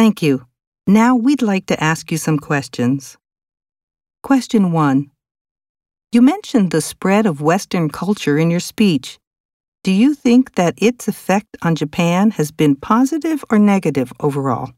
Thank you. Now we'd like to ask you some questions. Question 1. You mentioned the spread of Western culture in your speech. Do you think that its effect on Japan has been positive or negative overall?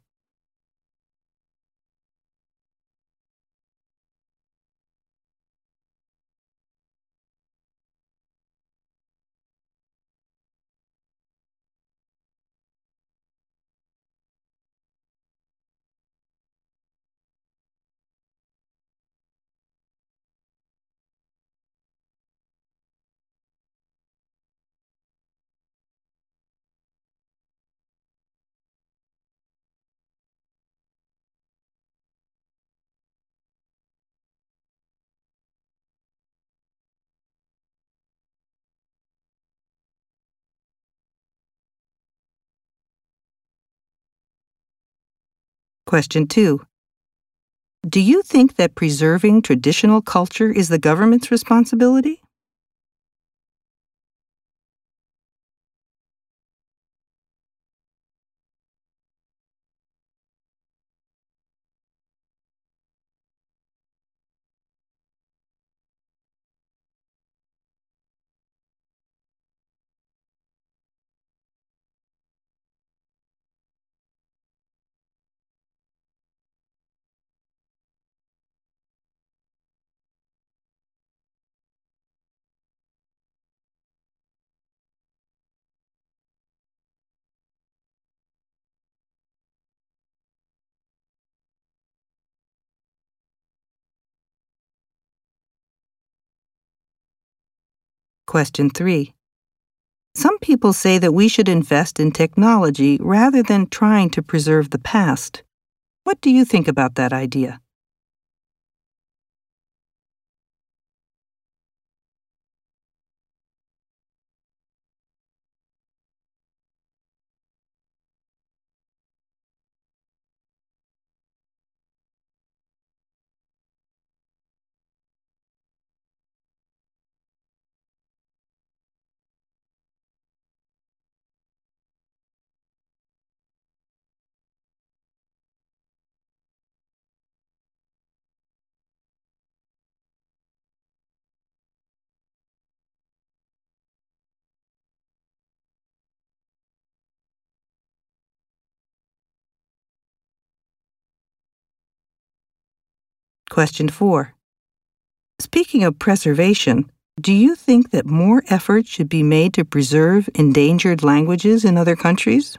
Question 2. Do you think that preserving traditional culture is the government's responsibility? Question 3. Some people say that we should invest in technology rather than trying to preserve the past. What do you think about that idea? Question 4. Speaking of preservation, do you think that more effort should be made to preserve endangered languages in other countries?